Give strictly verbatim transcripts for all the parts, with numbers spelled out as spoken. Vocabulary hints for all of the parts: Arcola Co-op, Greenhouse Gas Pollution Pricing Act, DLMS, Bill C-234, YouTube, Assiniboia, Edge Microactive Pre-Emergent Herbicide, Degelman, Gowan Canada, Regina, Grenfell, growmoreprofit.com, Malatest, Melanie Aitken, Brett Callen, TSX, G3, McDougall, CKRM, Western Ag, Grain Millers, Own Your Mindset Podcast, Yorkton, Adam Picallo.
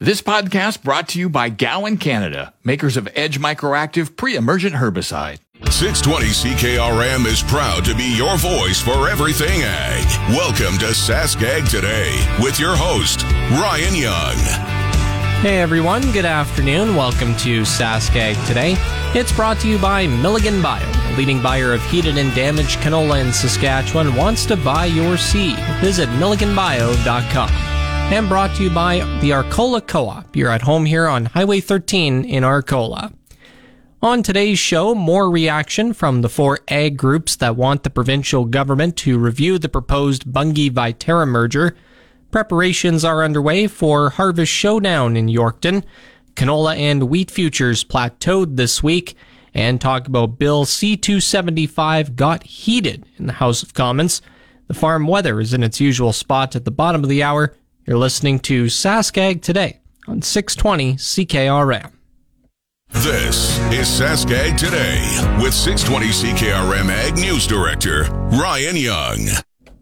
This podcast brought to you by Gowan Canada, makers of Edge Microactive Pre-Emergent Herbicide. six twenty C K R M is proud to be your voice for everything ag. Welcome to Sask Ag Today with your host, Ryan Young. Hey everyone, good afternoon. Welcome to Sask Ag Today. It's brought to you by Milligan Bio, the leading buyer of heated and damaged canola in Saskatchewan, wants to buy your seed. Visit Milligan Bio dot com. And brought to you by the Arcola Co-op. You're at home here on Highway thirteen in Arcola. On today's show, more reaction from the four ag groups that want the provincial government to review the proposed Bunge-Viterra merger. Preparations are underway for Harvest Showdown in Yorkton. Canola and wheat futures plateaued this week. And talk about Bill C two seventy-five got heated in the House of Commons. The farm weather is in its usual spot at the bottom of the hour. You're listening to Sask Ag Today on six twenty C K R M. This is Sask Ag Today with six twenty C K R M Ag News Director Ryan Young.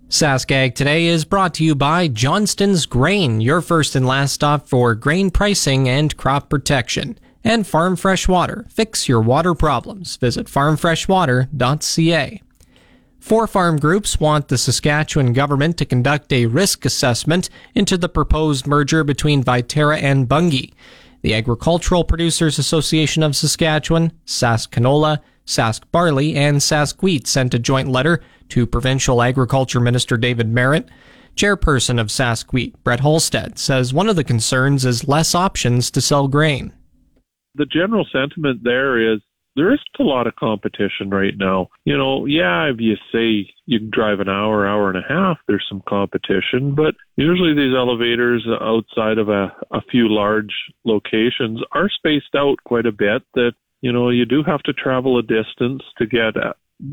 Sask Ag Today is brought to you by Johnston's Grain, your first and last stop for grain pricing and crop protection. And Farm Fresh Water, fix your water problems. Visit farm fresh water dot c a. Four farm groups want the Saskatchewan government to conduct a risk assessment into the proposed merger between Viterra and Bunge. The Agricultural Producers Association of Saskatchewan, Sask Canola, Sask Barley, and Sask Wheat sent a joint letter to Provincial Agriculture Minister David Merritt. Chairperson of Sask Wheat, Brett Callen, says one of the concerns is less options to sell grain. The general sentiment there is there isn't a lot of competition right now. You know, yeah, if you say you can drive an hour, hour and a half, there's some competition, but usually these elevators outside of a, a few large locations are spaced out quite a bit that, you know, you do have to travel a distance to get,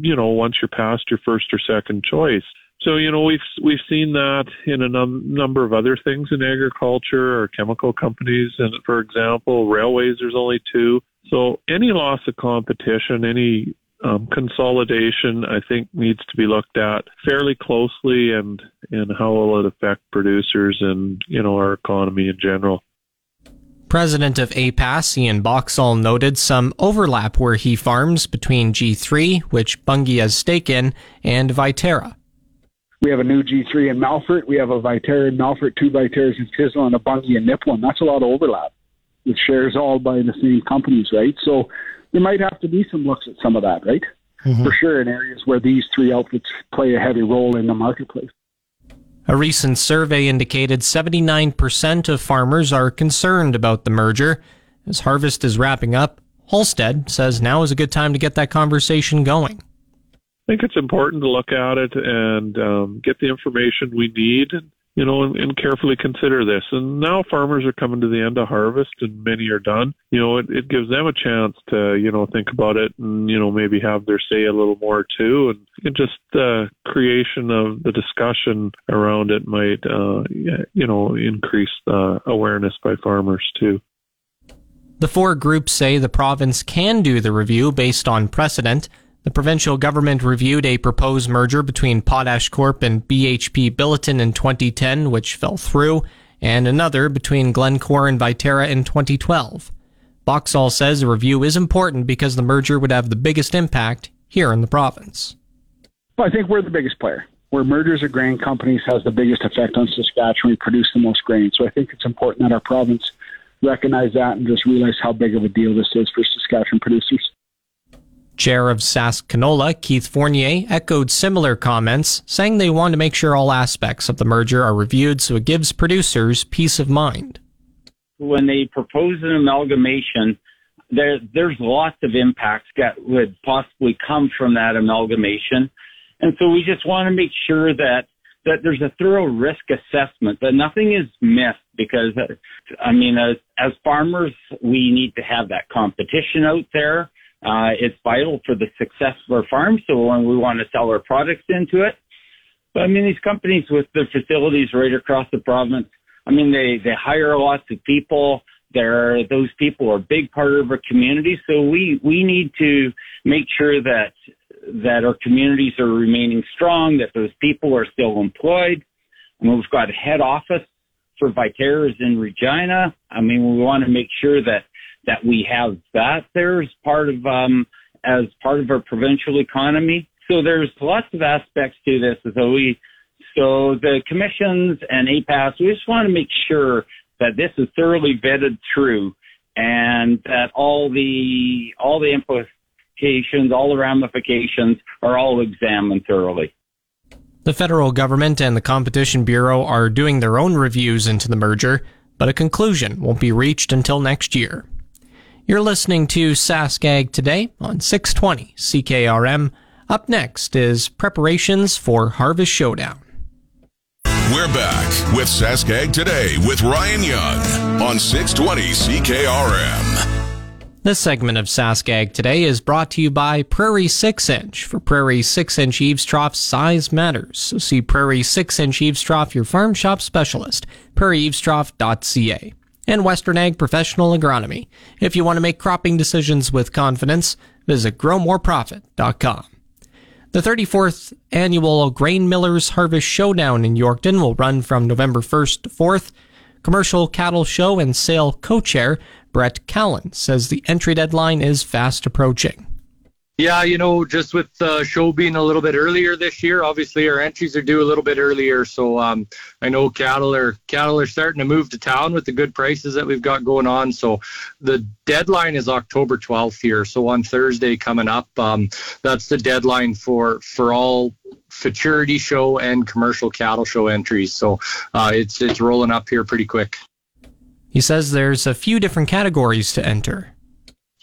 you know, once you're past your first or second choice. So, you know, we've we've seen that in a num- number of other things in agriculture or chemical companies. And for example, railways, there's only two. So any loss of competition, any um, consolidation, I think needs to be looked at fairly closely and, and how will it affect producers and, you know, our economy in general. President of A P A S, Ian Boxall, noted some overlap where he farms between G three, which Bunge has stake in, and Viterra. We have a new G three in Malfort. We have a Viterra in Malfort, two Viterras in Thistle, and a Bunge in Nipawin. That's a lot of overlap. It shares all by the same companies, right? So there might have to be some looks at some of that, right? Mm-hmm. For sure, in areas where these three outfits play a heavy role in the marketplace. A recent survey indicated seventy-nine percent of farmers are concerned about the merger. As harvest is wrapping up, Halstead says now is a good time to get that conversation going. I think it's important to look at it and um, get the information we need, you know, and, and carefully consider this. And now farmers are coming to the end of harvest and many are done. You know, it, it gives them a chance to, you know, think about it and, you know, maybe have their say a little more too. And, and just the uh, creation of the discussion around it might, uh, you know, increase the awareness by farmers too. The four groups say the province can do the review based on precedent. The provincial government reviewed a proposed merger between Potash Corp and B H P Billiton in twenty ten, which fell through, and another between Glencore and Viterra in twenty twelve. Boxall says the review is important because the merger would have the biggest impact here in the province. Well, I think we're the biggest player. Where mergers of grain companies has the biggest effect on Saskatchewan, we produce the most grain. So I think it's important that our province recognize that and just realize how big of a deal this is for Saskatchewan producers. Chair of Sask Canola, Keith Fournier, echoed similar comments, saying they want to make sure all aspects of the merger are reviewed so it gives producers peace of mind. When they propose an amalgamation, there, there's lots of impacts that would possibly come from that amalgamation. And so we just want to make sure that that there's a thorough risk assessment, that nothing is missed, because, I mean, as, as farmers, we need to have that competition out there. Uh, it's vital for the success of our farm, so when we want to sell our products into it. But, I mean, these companies with their facilities right across the province, I mean, they, they hire lots of people. They're, those people are a big part of our community, so we, we need to make sure that that our communities are remaining strong, that those people are still employed. I mean, we've got a head office for Viterra in Regina. I mean, we want to make sure that, that we have that there as part of, um, as part of our provincial economy. So there's lots of aspects to this. So we, so the commissions and A P A S, we just want to make sure that this is thoroughly vetted through and that all the, all the input, all the ramifications are all examined thoroughly. The federal government and the Competition Bureau are doing their own reviews into the merger, but a conclusion won't be reached until next year. You're listening to Sask Ag Today on six twenty C K R M. Up next is preparations for Harvest Showdown. We're back with Sask Ag Today with Ryan Young on six twenty C K R M. This segment of Sask Ag Today is brought to you by Prairie six inch. For Prairie six inch eaves trough, size matters. So see Prairie six inch eaves trough, your farm shop specialist, prairie eaves trough dot c a. And Western Ag Professional Agronomy. If you want to make cropping decisions with confidence, visit grow more profit dot com. The thirty-fourth Annual Grain Millers Harvest Showdown in Yorkton will run from November first to fourth. Commercial Cattle Show and Sale co-chair Brett Callen says the entry deadline is fast approaching. Yeah, you know, just with the show being a little bit earlier this year, obviously our entries are due a little bit earlier. So um, I know cattle are cattle are starting to move to town with the good prices that we've got going on. So the deadline is October twelfth here. So on Thursday coming up, um, that's the deadline for for all Futurity Show and Commercial Cattle Show entries. So uh, it's it's rolling up here pretty quick. He says there's a few different categories to enter.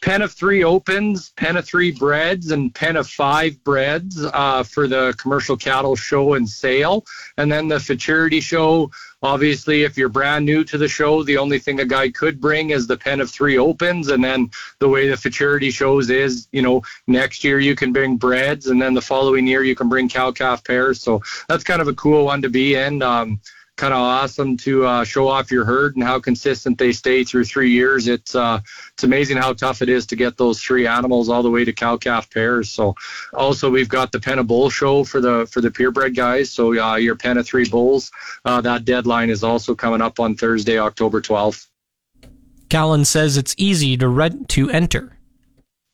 Pen of three opens, pen of three breads, and pen of five breads uh, for the Commercial Cattle Show and Sale. And then the Futurity Show, obviously, if you're brand new to the show, the only thing a guy could bring is the pen of three opens. And then the way the Futurity Shows is, you know, next year you can bring breads, and then the following year you can bring cow-calf pairs. So that's kind of a cool one to be in. Um, Kind of awesome to uh, show off your herd and how consistent they stay through three years. It's uh, it's amazing how tough it is to get those three animals all the way to cow-calf pairs. So, also we've got the Pen of Bull show for the for the purebred guys. So uh, your Pen of Three Bulls, uh, that deadline is also coming up on Thursday, October twelfth. Callen says it's easy to rent to enter.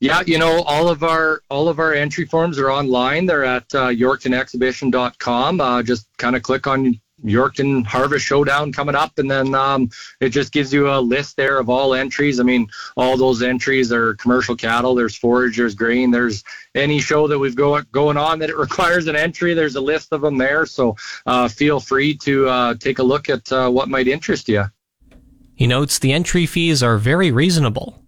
Yeah, you know, all of our all of our entry forms are online. They're at uh, yorkton exhibition dot com. Uh, just kind of click on Yorkton Harvest Showdown coming up, and then um, it just gives you a list there of all entries. I mean, all those entries are commercial cattle, there's forage, there's grain, there's any show that we've got going on that it requires an entry, there's a list of them there. So uh, feel free to uh, take a look at uh, what might interest you. He notes the entry fees are very reasonable.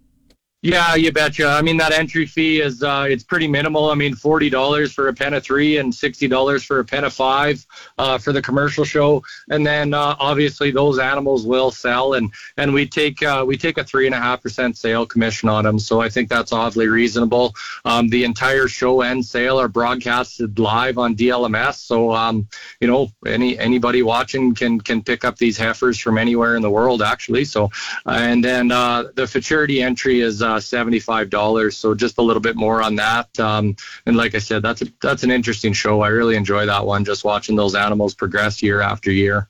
Yeah, you betcha. I mean, that entry fee is uh, it's pretty minimal. I mean, forty dollars for a pen of three and sixty dollars for a pen of five uh, for the commercial show. And then uh, obviously those animals will sell, and, and we take uh, we take a three and a half percent sale commission on them. So I think that's awfully reasonable. Um, the entire show and sale are broadcasted live on D L M S. So um, you know, any anybody watching can can pick up these heifers from anywhere in the world, actually. So and then uh, the futurity entry is Uh, seventy-five dollars, so just a little bit more on that. Um, and like I said, that's a, that's an interesting show. I really enjoy that one, just watching those animals progress year after year.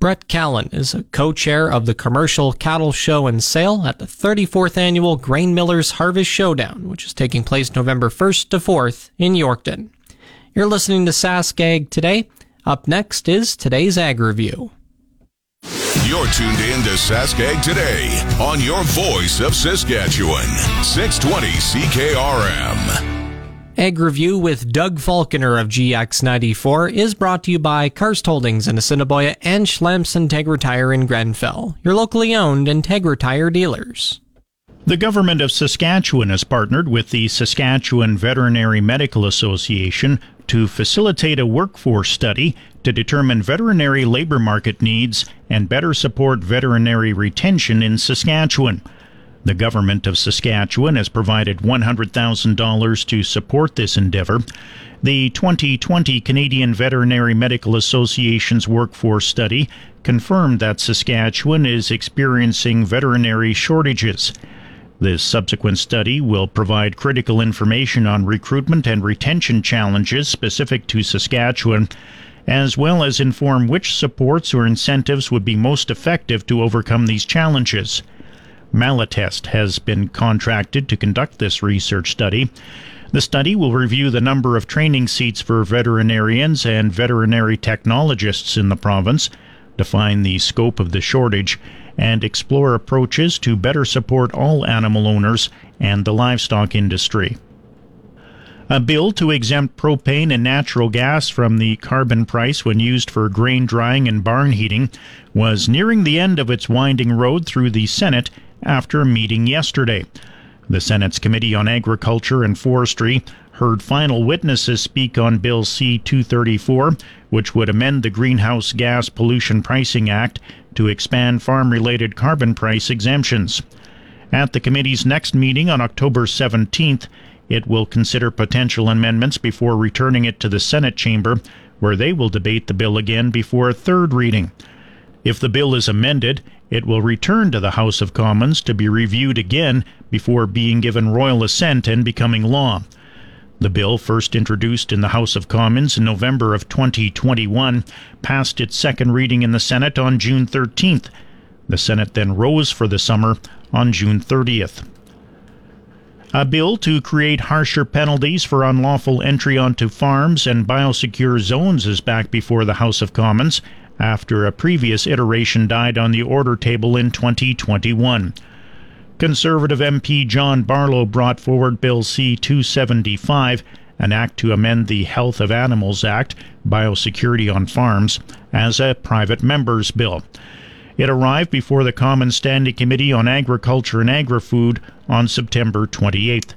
Brett Callen is a co-chair of the Commercial Cattle Show and Sale at the thirty-fourth Annual Grain Millers Harvest Showdown, which is taking place November first to fourth in Yorkton. You're listening to Sask Ag Today. Up next is today's Ag Review. You're tuned in to Sask Ag Today on your voice of Saskatchewan, six twenty C K R M. Ag Review with Doug Falconer of G X ninety-four is brought to you by Karst Holdings in Assiniboia and Schlamps Integra Tire in Grenfell, your locally owned Integra Tire dealers. The government of Saskatchewan has partnered with the Saskatchewan Veterinary Medical Association to facilitate a workforce study to determine veterinary labor market needs and better support veterinary retention in Saskatchewan. The government of Saskatchewan has provided one hundred thousand dollars to support this endeavor. The twenty twenty Canadian Veterinary Medical Association's workforce study confirmed that Saskatchewan is experiencing veterinary shortages. This subsequent study will provide critical information on recruitment and retention challenges specific to Saskatchewan, as well as inform which supports or incentives would be most effective to overcome these challenges. Malatest has been contracted to conduct this research study. The study will review the number of training seats for veterinarians and veterinary technologists in the province, define the scope of the shortage, and explore approaches to better support all animal owners and the livestock industry. A bill to exempt propane and natural gas from the carbon price when used for grain drying and barn heating was nearing the end of its winding road through the Senate after a meeting yesterday. The Senate's Committee on Agriculture and Forestry heard final witnesses speak on Bill C two thirty-four, which would amend the Greenhouse Gas Pollution Pricing Act to expand farm-related carbon price exemptions. At the committee's next meeting on October seventeenth, it will consider potential amendments before returning it to the Senate chamber, where they will debate the bill again before a third reading. If the bill is amended, it will return to the House of Commons to be reviewed again before being given royal assent and becoming law. The bill, first introduced in the House of Commons in November of twenty twenty-one, passed its second reading in the Senate on June thirteenth. The Senate then rose for the summer on June thirtieth. A bill to create harsher penalties for unlawful entry onto farms and biosecure zones is back before the House of Commons after a previous iteration died on the order table in twenty twenty-one. Conservative M P John Barlow brought forward Bill C two seventy-five, an act to amend the Health of Animals Act, Biosecurity on Farms, as a private member's bill. It arrived before the Commons Standing Committee on Agriculture and Agri-Food on September twenty-eighth.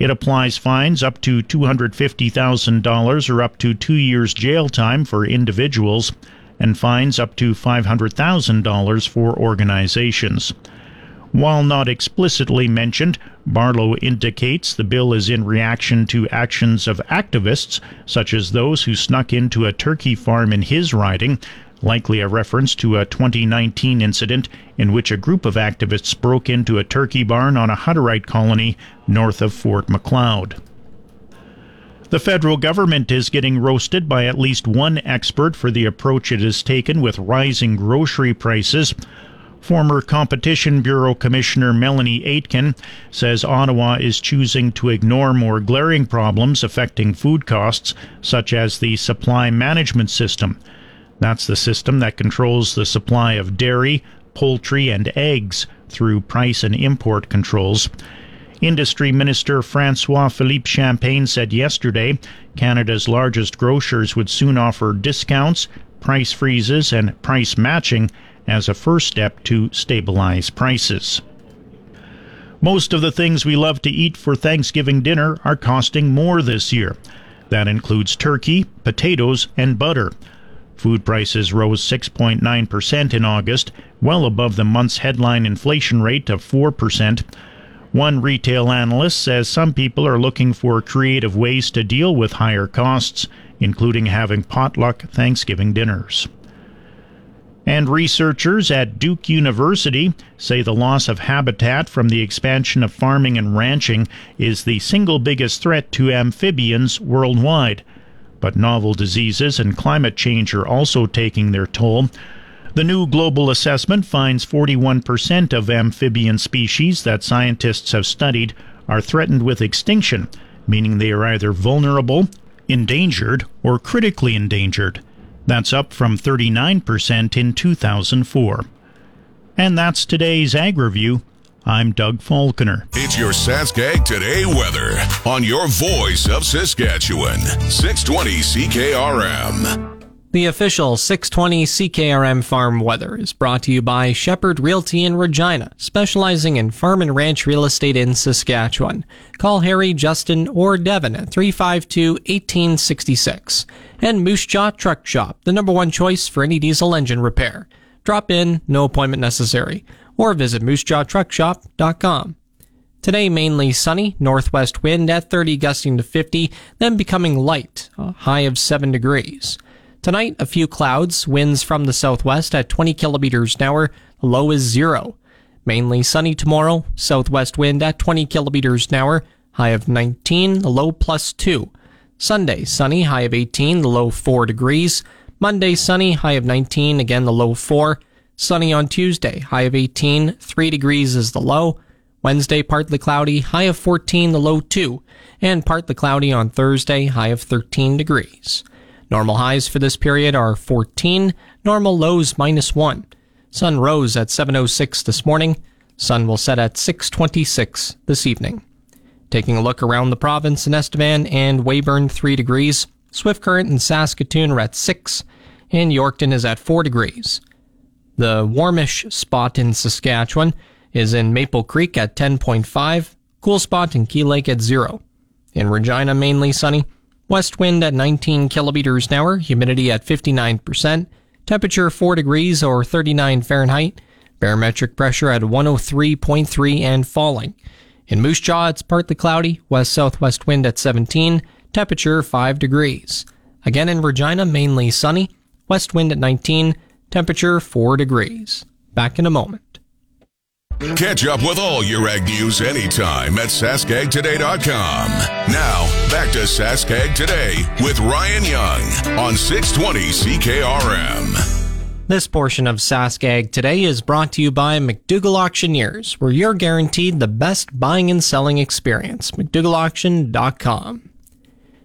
It applies fines up to two hundred fifty thousand dollars or up to two years jail time for individuals, and fines up to five hundred thousand dollars for organizations. While not explicitly mentioned, Barlow indicates the bill is in reaction to actions of activists, such as those who snuck into a turkey farm in his riding, likely a reference to a twenty nineteen incident in which a group of activists broke into a turkey barn on a Hutterite colony north of Fort McLeod. The federal government is getting roasted by at least one expert for the approach it has taken with rising grocery prices. Former Competition Bureau Commissioner Melanie Aitken says Ottawa is choosing to ignore more glaring problems affecting food costs, such as the supply management system. That's the system that controls the supply of dairy, poultry, and eggs through price and import controls. Industry Minister François-Philippe Champagne said yesterday Canada's largest grocers would soon offer discounts, price freezes, and price matching as a first step to stabilize prices. Most of the things we love to eat for Thanksgiving dinner are costing more this year. That includes turkey, potatoes, and butter. Food prices rose six point nine percent in August, well above the month's headline inflation rate of four percent. One retail analyst says some people are looking for creative ways to deal with higher costs, including having potluck Thanksgiving dinners. And researchers at Duke University say the loss of habitat from the expansion of farming and ranching is the single biggest threat to amphibians worldwide. But novel diseases and climate change are also taking their toll. The new global assessment finds forty-one percent of amphibian species that scientists have studied are threatened with extinction, meaning they are either vulnerable, endangered, or critically endangered. That's up from thirty-nine percent in two thousand four. And that's today's Ag Review. I'm Doug Falconer. It's your Sask Ag Today weather on your voice of Saskatchewan, six twenty C K R M. The official six twenty C K R M Farm Weather is brought to you by Shepherd Realty in Regina, specializing in farm and ranch real estate in Saskatchewan. Call Harry, Justin, or Devin at three five two, one eight six six. And Moose Jaw Truck Shop, the number one choice for any diesel engine repair. Drop in, no appointment necessary, or visit moose jaw truck shop dot com. Today, mainly sunny, northwest wind at thirty gusting to fifty, then becoming light, a high of seven degrees. Tonight, a few clouds, winds from the southwest at twenty kilometers an hour, the low is zero. Mainly sunny tomorrow, southwest wind at twenty kilometers an hour, high of nineteen, the low plus two. Sunday, sunny, high of eighteen, the low four degrees. Monday, sunny, high of nineteen, again the low four. Sunny on Tuesday, high of eighteen, three degrees is the low. Wednesday, partly cloudy, high of fourteen, the low two, and partly cloudy on Thursday, high of thirteen degrees. Normal highs for this period are fourteen, normal lows minus one. Sun rose at seven oh six this morning. Sun will set at six twenty-six this evening. Taking a look around the province in Estevan and Weyburn, three degrees. Swift Current and Saskatoon are at six, and Yorkton is at four degrees. The warmish spot in Saskatchewan is in Maple Creek at ten point five, cool spot in Key Lake at zero. In Regina, mainly sunny, west wind at nineteen kilometers an hour, humidity at fifty-nine percent, temperature four degrees or thirty-nine Fahrenheit, barometric pressure at one oh three point three and falling. In Moose Jaw, it's partly cloudy, west-southwest wind at seventeen, temperature five degrees. Again in Regina, mainly sunny, west wind at nineteen, temperature four degrees. Back in a moment. Catch up with all your ag news anytime at sask ag today dot com. Now, back to Sask Ag Today with Ryan Young on six twenty C K R M. This portion of Sask Ag Today is brought to you by McDougall Auctioneers, where you're guaranteed the best buying and selling experience. McDougall Auction dot com.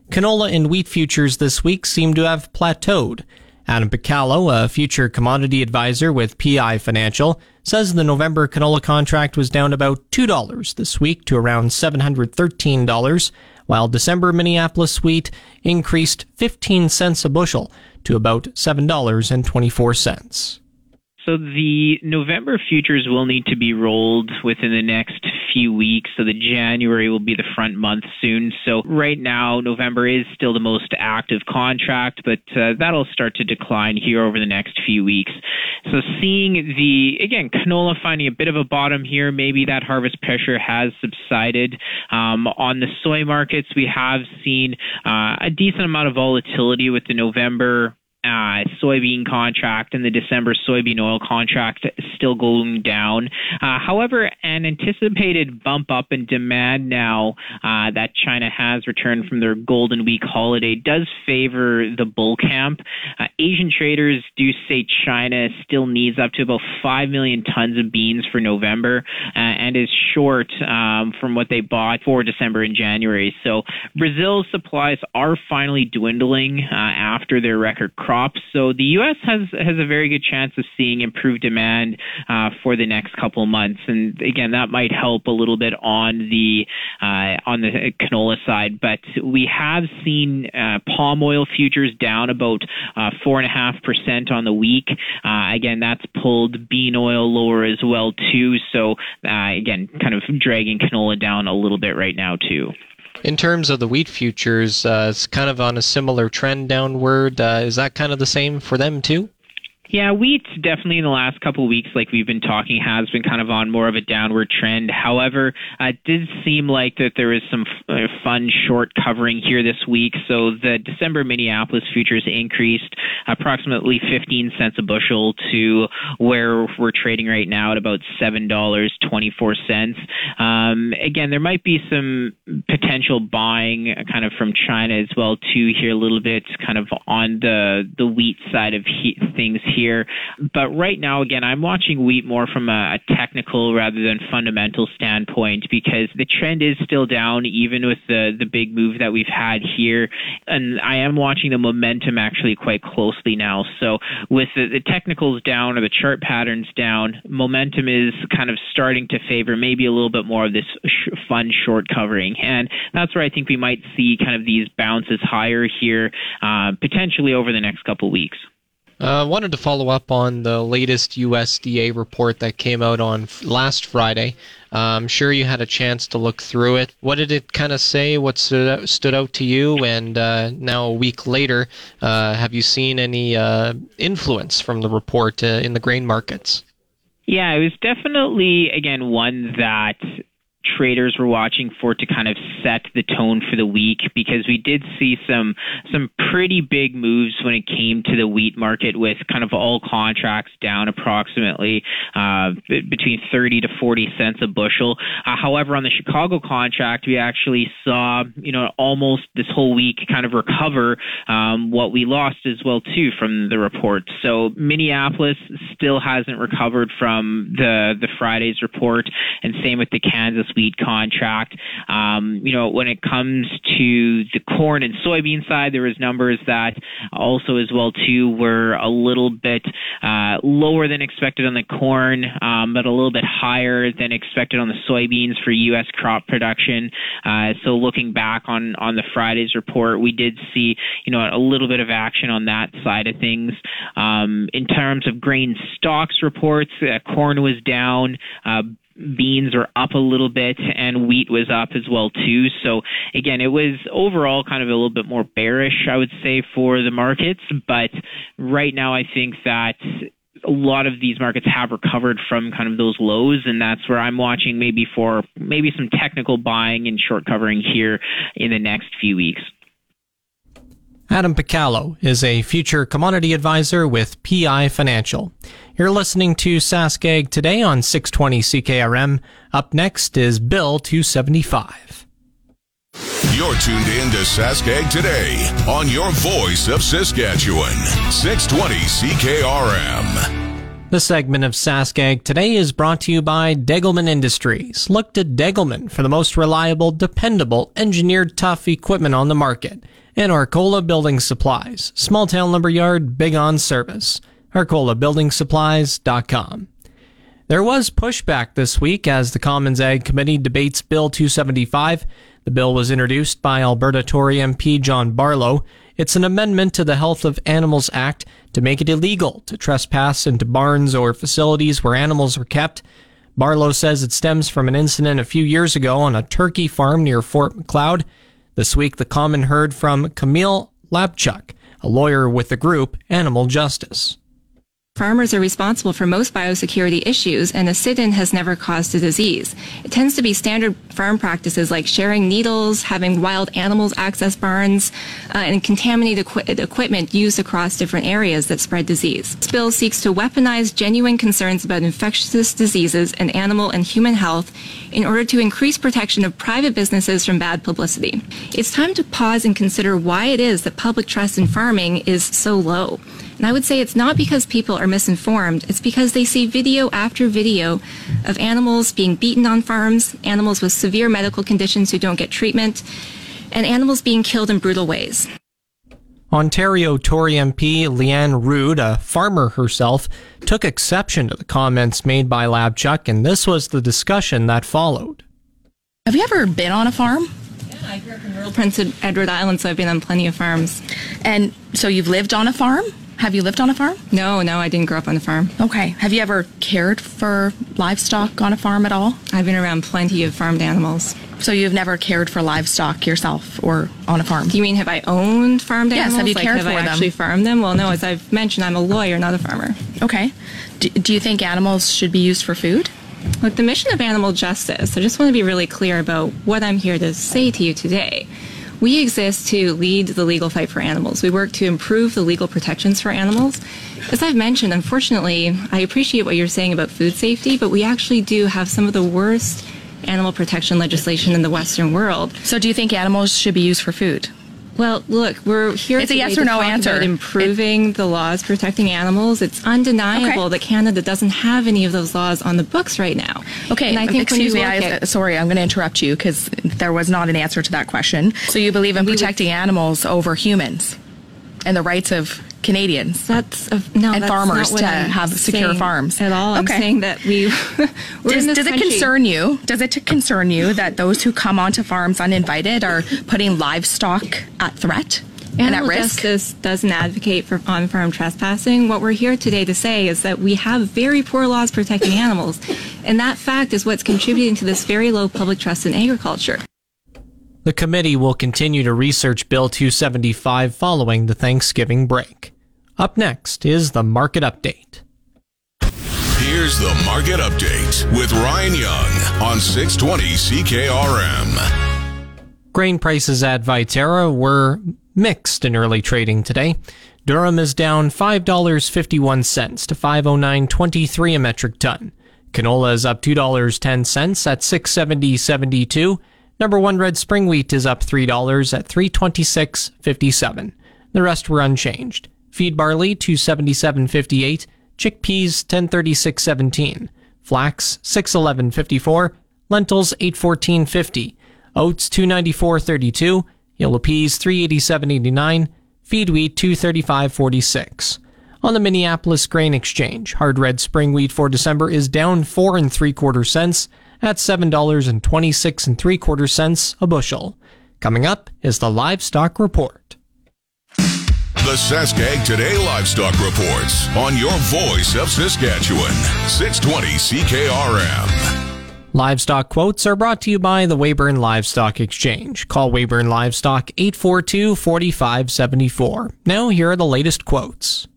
Canola and wheat futures this week seem to have plateaued. Adam Piccolo, a future commodity advisor with P I Financial, says the November canola contract was down about two dollars this week to around seven hundred thirteen dollars, while December Minneapolis wheat increased fifteen cents a bushel to about seven dollars and twenty-four cents. So the November futures will need to be rolled within the next few weeks, so the January will be the front month soon. So right now, November is still the most active contract, but uh, that'll start to decline here over the next few weeks. So seeing the, again, canola finding a bit of a bottom here, maybe that harvest pressure has subsided. Um, on the soy markets, we have seen uh, a decent amount of volatility with the November Uh, soybean contract and the December soybean oil contract still going down. Uh, however, an anticipated bump up in demand now uh, that China has returned from their Golden Week holiday does favor the bull camp. Uh, Asian traders do say China still needs up to about five million tons of beans for November uh, and is short um, from what they bought for December and January. So Brazil's supplies are finally dwindling uh, after their record crop. So the U S has has a very good chance of seeing improved demand uh, for the next couple of months, and again, that might help a little bit on the uh, on the canola side. But we have seen uh, palm oil futures down about four and a half percent on the week. Uh, again, that's pulled bean oil lower as well too. So uh, again, kind of dragging canola down a little bit right now too. In terms of the wheat futures, uh, it's kind of on a similar trend downward. Uh, is that kind of the same for them too? Yeah, wheat definitely in the last couple of weeks, like we've been talking, has been kind of on more of a downward trend. However, uh, it did seem like that there was some f- uh, fun short covering here this week. So the December Minneapolis futures increased approximately fifteen cents a bushel to where we're trading right now at about seven dollars and twenty-four cents. Um, again, there might be some potential buying kind of from China as well, too, here a little bit kind of on the, the wheat side of he- things here. year. But right now, again, I'm watching wheat more from a, a technical rather than fundamental standpoint, because the trend is still down, even with the, the big move that we've had here. And I am watching the momentum actually quite closely now. So with the, the technicals down or the chart patterns down, momentum is kind of starting to favor maybe a little bit more of this sh- fund short covering. And that's where I think we might see kind of these bounces higher here, uh, potentially over the next couple weeks. I uh, wanted to follow up on the latest U S D A report that came out on f- last Friday. Uh, I'm sure you had a chance to look through it. What did it kind of say? What stood out, stood out to you? And uh, now a week later, uh, have you seen any uh, influence from the report uh, in the grain markets? Yeah, it was definitely, again, one that traders were watching for to kind of set the tone for the week, because we did see some some pretty big moves when it came to the wheat market, with kind of all contracts down approximately uh, between thirty to forty cents a bushel. Uh, however, on the Chicago contract, we actually saw, you know, almost this whole week kind of recover um, what we lost as well too from the report. So Minneapolis still hasn't recovered from the the Friday's report, and same with the Kansas wheat contract. Um, you know, when it comes to the corn and soybean side, there was numbers that also as well too were a little bit uh, lower than expected on the corn, um, but a little bit higher than expected on the soybeans for U S crop production. Uh, so looking back on, on the Friday's report, we did see, you know, a little bit of action on that side of things. Um, in terms of grain stocks reports, uh, corn was down, uh, beans are up a little bit, and wheat was up as well too. So again, it was overall kind of a little bit more bearish, I would say, for the markets. But right now, I think that a lot of these markets have recovered from kind of those lows, and that's where I'm watching maybe for maybe some technical buying and short covering here in the next few weeks. Adam Picallo is a future commodity advisor with P I Financial. You're listening to Sask Ag Today on six twenty C K R M. Up next is Bill two seventy-five. You're tuned in to Sask Ag Today on your voice of Saskatchewan, six twenty C K R M. This segment of Sask Ag Today is brought to you by Degelman Industries. Look to Degelman for the most reliable, dependable, engineered tough equipment on the market. And Arcola Building Supplies, small town lumberyard, big on service. Arcola Building Supplies dot com. There was pushback this week as the Commons Ag Committee debates Bill two seventy-five. The bill was introduced by Alberta Tory M P John Barlow. It's an amendment to the Health of Animals Act to make it illegal to trespass into barns or facilities where animals are kept. Barlow says it stems from an incident a few years ago on a turkey farm near Fort McLeod. This week, the Common heard from Camille Lapchuk, a lawyer with the group Animal Justice. Farmers are responsible for most biosecurity issues, and a sit-in has never caused a disease. It tends to be standard farm practices like sharing needles, having wild animals access barns, uh, and contaminated equi- equipment used across different areas that spread disease. This bill seeks to weaponize genuine concerns about infectious diseases and animal and human health in order to increase protection of private businesses from bad publicity. It's time to pause and consider why it is that public trust in farming is so low. And I would say it's not because people are misinformed. It's because they see video after video of animals being beaten on farms, animals with severe medical conditions who don't get treatment, and animals being killed in brutal ways. Ontario Tory M P Leanne Rood, a farmer herself, took exception to the comments made by Lapchuk, and this was the discussion that followed. Have you ever been on a farm? Yeah, I grew up in rural Prince Edward Island, so I've been on plenty of farms. And so you've lived on a farm? Have you lived on a farm? No, no, I didn't grow up on a farm. Okay. Have you ever cared for livestock on a farm at all? I've been around plenty of farmed animals. So you've never cared for livestock yourself or on a farm? Do you mean have I owned farmed yes, animals? Yes, have you like, cared have for I them? Have I actually farmed them? Well, no, as I've mentioned, I'm a lawyer, not a farmer. Okay. Do, do you think animals should be used for food? Look, the mission of animal justice, I just want to be really clear about what I'm here to say to you today. We exist to lead the legal fight for animals. We work to improve the legal protections for animals. As I've mentioned, unfortunately, I appreciate what you're saying about food safety, but we actually do have some of the worst animal protection legislation in the Western world. So do you think animals should be used for food? Well, look, we're here it's today a yes or to no talk answer. about improving it, the laws protecting animals. It's undeniable okay. that Canada doesn't have any of those laws on the books right now. Okay, and I think excuse me, I, at, sorry, I'm going to interrupt you because there was not an answer to that question. So you believe in protecting would, animals over humans and the rights of Canadians that's a, no, and that's farmers to have secure farms at all. Okay. I'm saying that we. does does it concern you? Does it concern you that those who come onto farms uninvited are putting livestock at threat and at risk? Justice doesn't advocate for on-farm trespassing. What we're here today to say is that we have very poor laws protecting animals, and that fact is what's contributing to this very low public trust in agriculture. The committee will continue to research Bill two seventy-five following the Thanksgiving break. Up next is the Market Update. Here's the Market Update with Ryan Young on six twenty C K R M. Grain prices at Viterra were mixed in early trading today. Durum is down five dollars and fifty-one cents to five oh nine twenty-three a metric ton. Canola is up two dollars and ten cents at six seventy point seven two. Number one red spring wheat is up three dollars at three twenty-six fifty-seven. The rest were unchanged. Feed barley two seventy-seven fifty-eight, chickpeas ten thirty-six seventeen, flax six eleven fifty-four, lentils eight fourteen fifty, oats two ninety-four thirty-two, yellow peas three eighty-seven eighty-nine, feed wheat two thirty-five forty-six. On the Minneapolis Grain Exchange, hard red spring wheat for December is down four and three quarter cents at seven dollars and twenty-six and three quarter cents a bushel. Coming up is the Livestock Report. The Sask Ag Today Livestock Reports on your voice of Saskatchewan, six twenty C K R M. Livestock quotes are brought to you by the Weyburn Livestock Exchange. Call Weyburn Livestock eight four two, four five seven four. Now here are the latest quotes.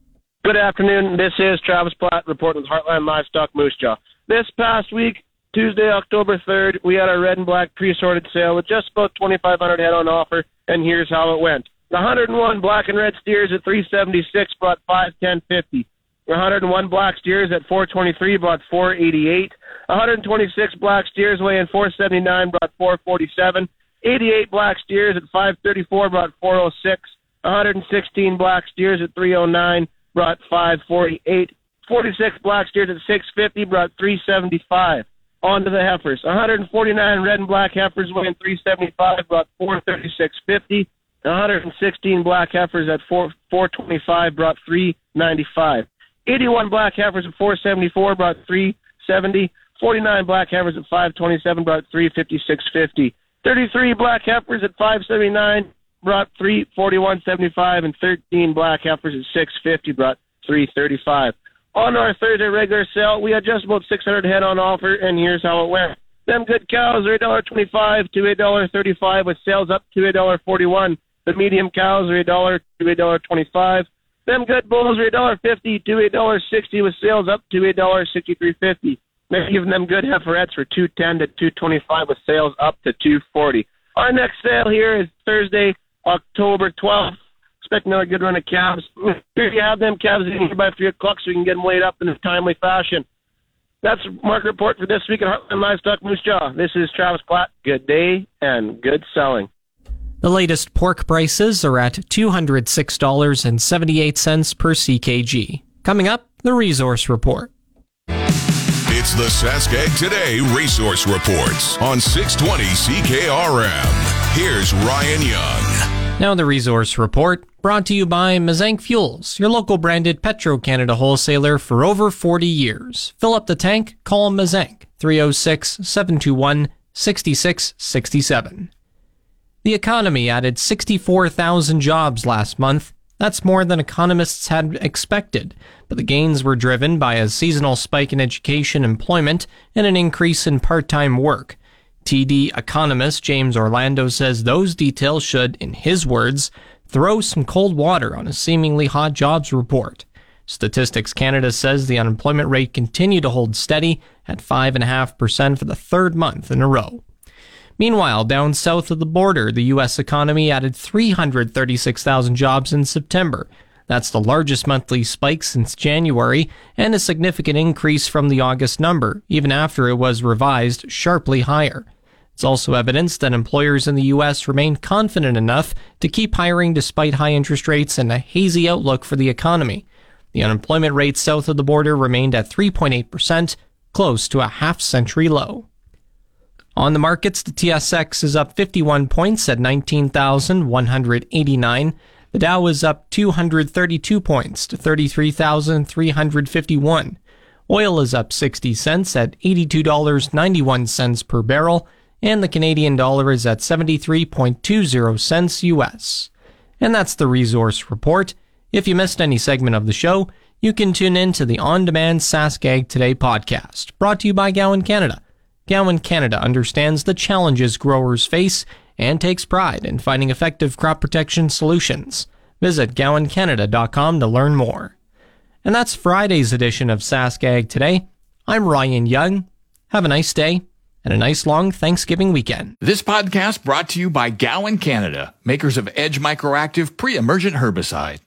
Good afternoon. This is Travis Platt reporting with Heartland Livestock Moose Jaw. This past week, Tuesday, October third, we had our red and black pre-sorted sale with just about twenty-five hundred head on offer, and here's how it went. The one hundred one black and red steers at three seventy-six bought five ten fifty. The one hundred one black steers at four twenty-three bought four eighty-eight. one hundred twenty-six black steers weighing four seventy-nine bought four forty-seven. eighty-eight black steers at five thirty-four bought four oh six. one hundred sixteen black steers at three oh nine brought five forty-eight. forty-six black steers at six fifty brought three seventy-five. On to the heifers. one hundred forty-nine red and black heifers weighing three seventy-five brought four thirty-six fifty. one hundred sixteen black heifers at four twenty-five brought three ninety-five. eighty-one black heifers at four seventy-four brought three seventy. forty-nine black heifers at five twenty-seven brought three fifty-six fifty. thirty-three black heifers at five seventy-nine brought three forty-one seventy-five, and thirteen black heifers at six fifty brought three thirty-five. On our Thursday regular sale, we had just about six hundred head on offer, and here's how it went. Them good cows are eight twenty-five to eight thirty-five, with sales up to eight forty-one. The medium cows are eight dollars to eight twenty-five. Them good bulls are eight fifty to eight sixty, with sales up to eight sixty-three fifty. They're giving them good heiferettes for two ten to two twenty-five, with sales up to two forty. Our next sale here is Thursday, October twelfth. Expect another good run of calves. Here you have them calves in here by three o'clock so we can get them laid up in a timely fashion. That's Market Report for this week at Heartland Livestock Moose Jaw. This is Travis Platt. Good day and good selling. The latest pork prices are at two hundred six dollars and seventy-eight cents per C K G. Coming up, the Resource Report. It's the Sask Ag Today Resource Reports on six twenty C K R M. Here's Ryan Young. Now the Resource Report, brought to you by Mazank Fuels, your local branded Petro-Canada wholesaler for over forty years. Fill up the tank, call Mazank, three oh six, seven two one, six six six seven. The economy added sixty-four thousand jobs last month. That's more than economists had expected, but the gains were driven by a seasonal spike in education employment and an increase in part-time work. T D economist James Orlando says those details should, in his words, throw some cold water on a seemingly hot jobs report. Statistics Canada says the unemployment rate continued to hold steady at five point five percent for the third month in a row. Meanwhile, down south of the border, the U S economy added three hundred thirty-six thousand jobs in September. That's the largest monthly spike since January and a significant increase from the August number, even after it was revised sharply higher. It's also evidence that employers in the U S remain confident enough to keep hiring despite high interest rates and a hazy outlook for the economy. The unemployment rate south of the border remained at three point eight percent, close to a half-century low. On the markets, the T S X is up fifty-one points at nineteen thousand one hundred eighty-nine. The Dow is up two hundred thirty-two points to thirty-three thousand three hundred fifty-one. Oil is up sixty cents at eighty-two dollars and ninety-one cents per barrel, and the Canadian dollar is at seventy-three point two zero cents U S. And that's the Resource Report. If you missed any segment of the show, you can tune in to the on-demand Sask Ag Today podcast, brought to you by Gowan Canada. Gowan Canada understands the challenges growers face and takes pride in finding effective crop protection solutions. Visit Gowan Canada dot com to learn more. And that's Friday's edition of Sask Ag Today. I'm Ryan Young. Have a nice day and a nice long Thanksgiving weekend. This podcast brought to you by Gowan Canada, makers of Edge Microactive Pre-Emergent Herbicide.